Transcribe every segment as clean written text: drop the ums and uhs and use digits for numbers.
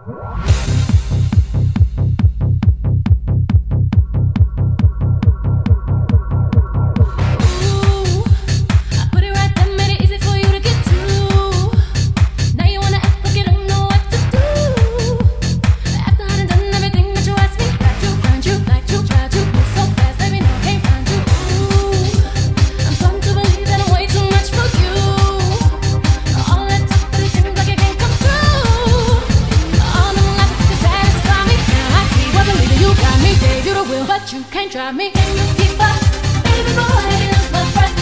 Baby boy, I can lose my breath.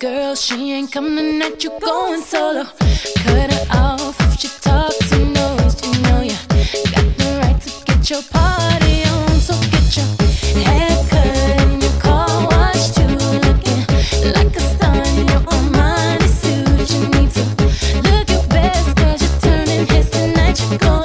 girl, she ain't coming at you going solo. Cut her off if she talks and knows. You know you got the right to get your party on. So get your hair cut and your car washed too. Looking like a star in your own mind suit. You need to look your best, cause you're turning heads tonight. You're gonna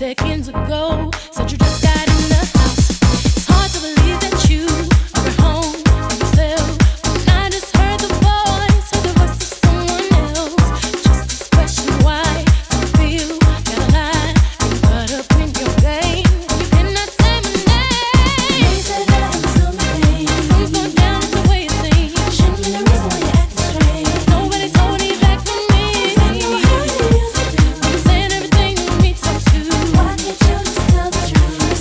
seconds ago. Said you just got in the house. It's hard to believe that you are at home by yourself. When I just heard the voice of someone else. Just this question, why do you feel that I lied? You put up in your game, you cannot say my name. You said that I was still my name. Things go down the way it seems. You shouldn't be the reason why you act strange. Nobody's holding back from me. Saying everything you need to. Why can't you just tell the truth?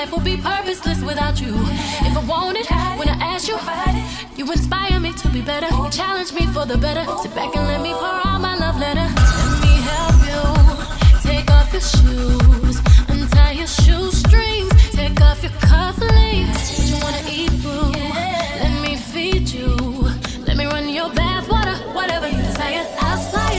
life would be purposeless without you. If I want it, when I ask you, you inspire me to be better. You challenge me for the better. Sit back and let me pour out my love letter. Let me help you. Take off your shoes, untie your shoestrings, take off your cufflinks. What you wanna eat, boo? Let me feed you. Let me run your bath water, whatever you desire. I'll fire. Hey!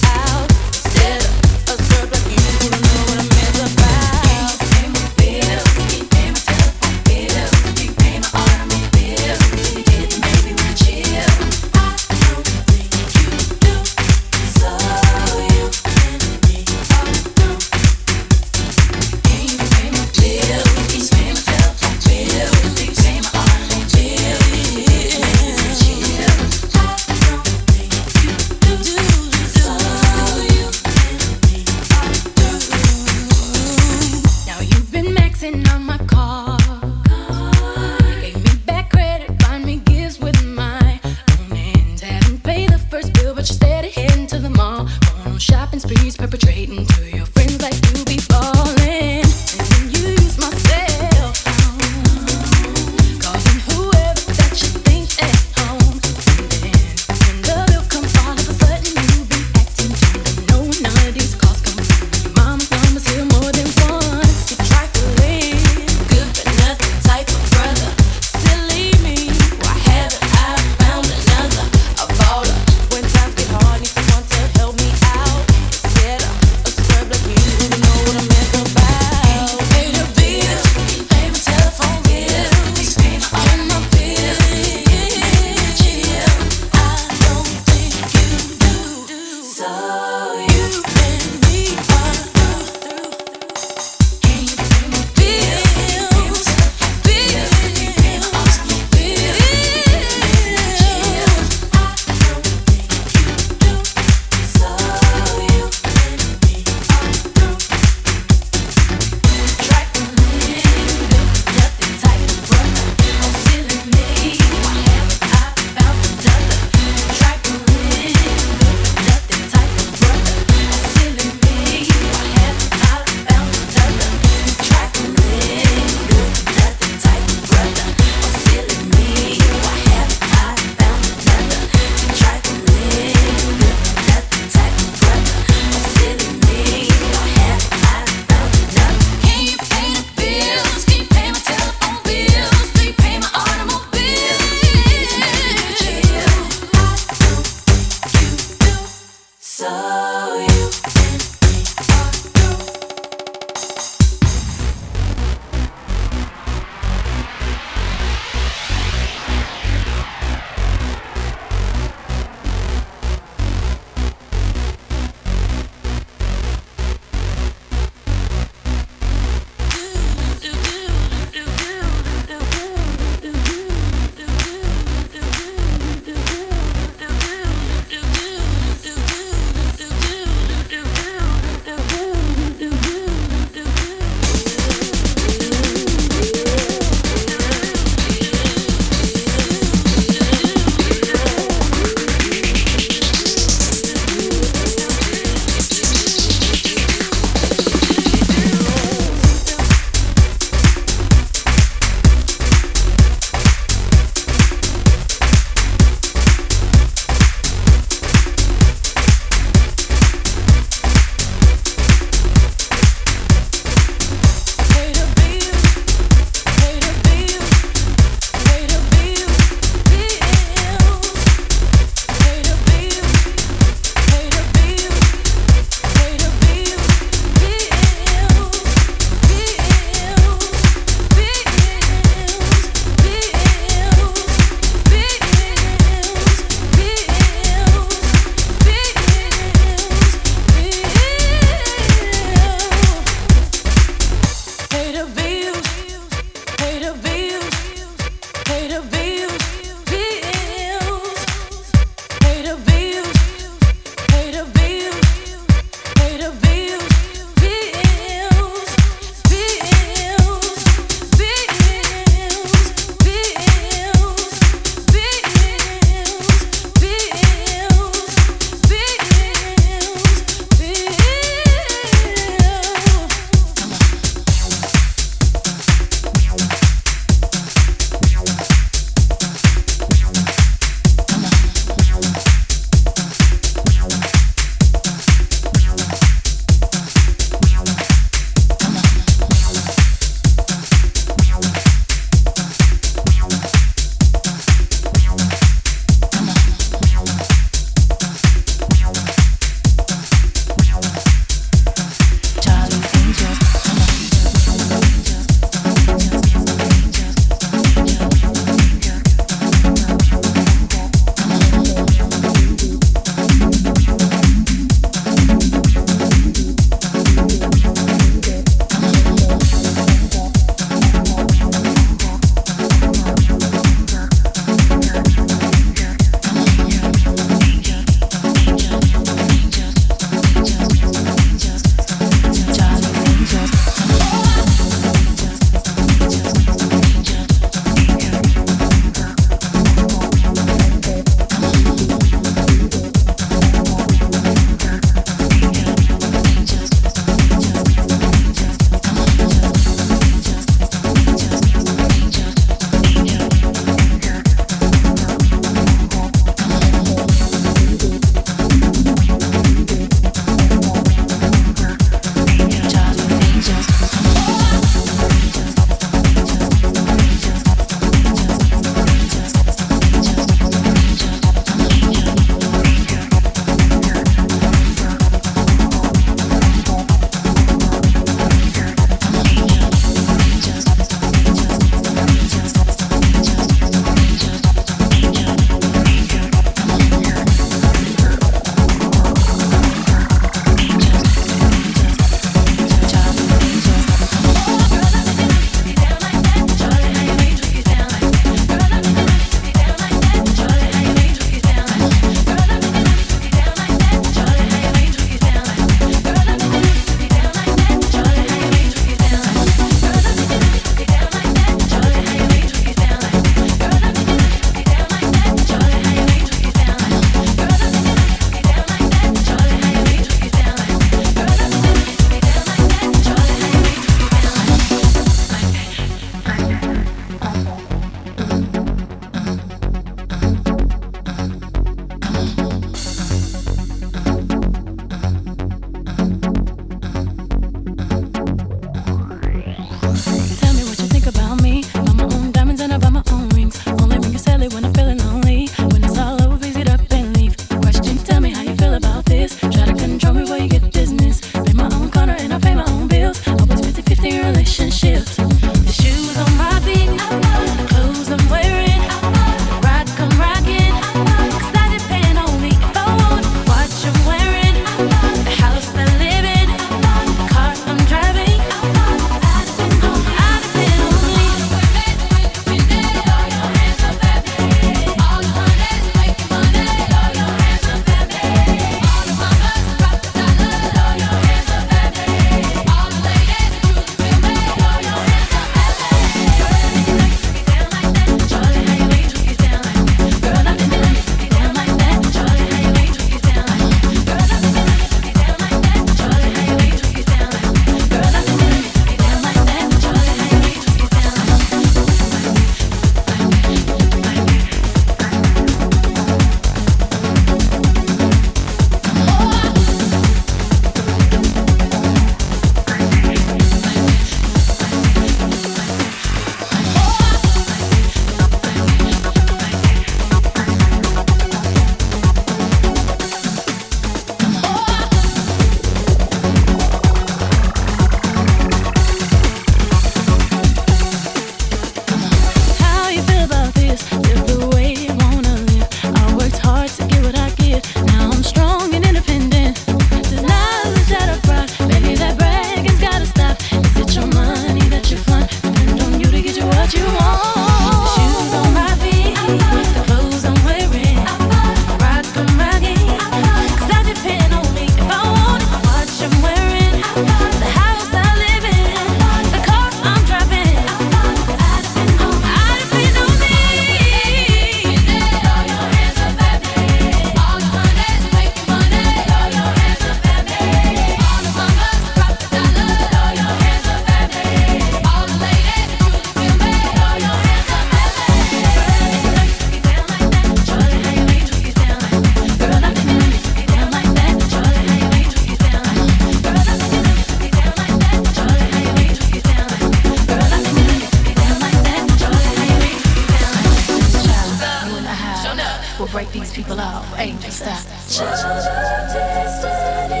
love, ain't just that. Child of destiny,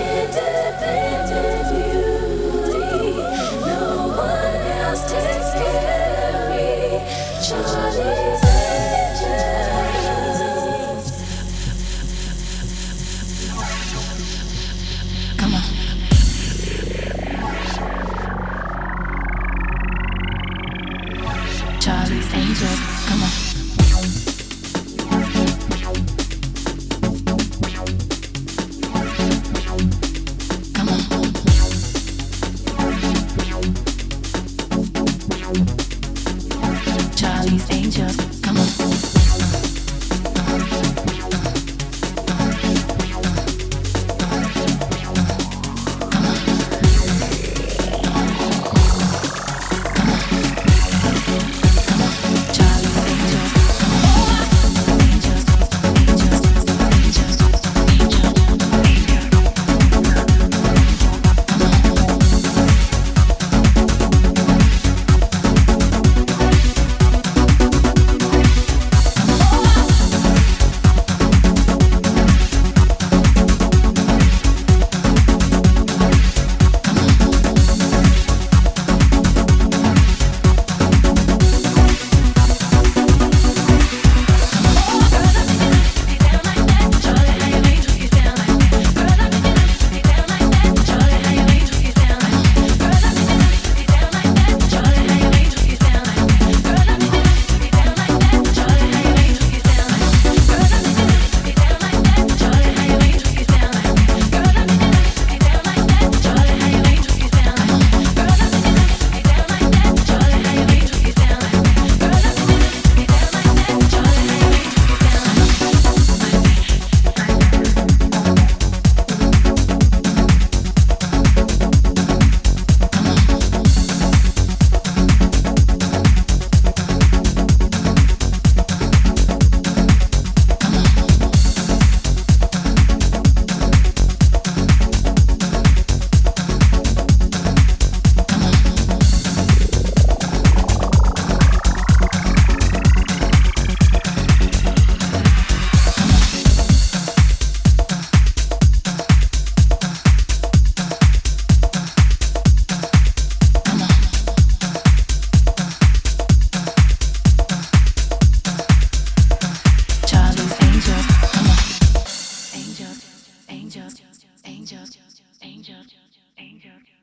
independent beauty, no one else takes care of me. Child is angels. Come on. Charlie's angels, come on. Angels.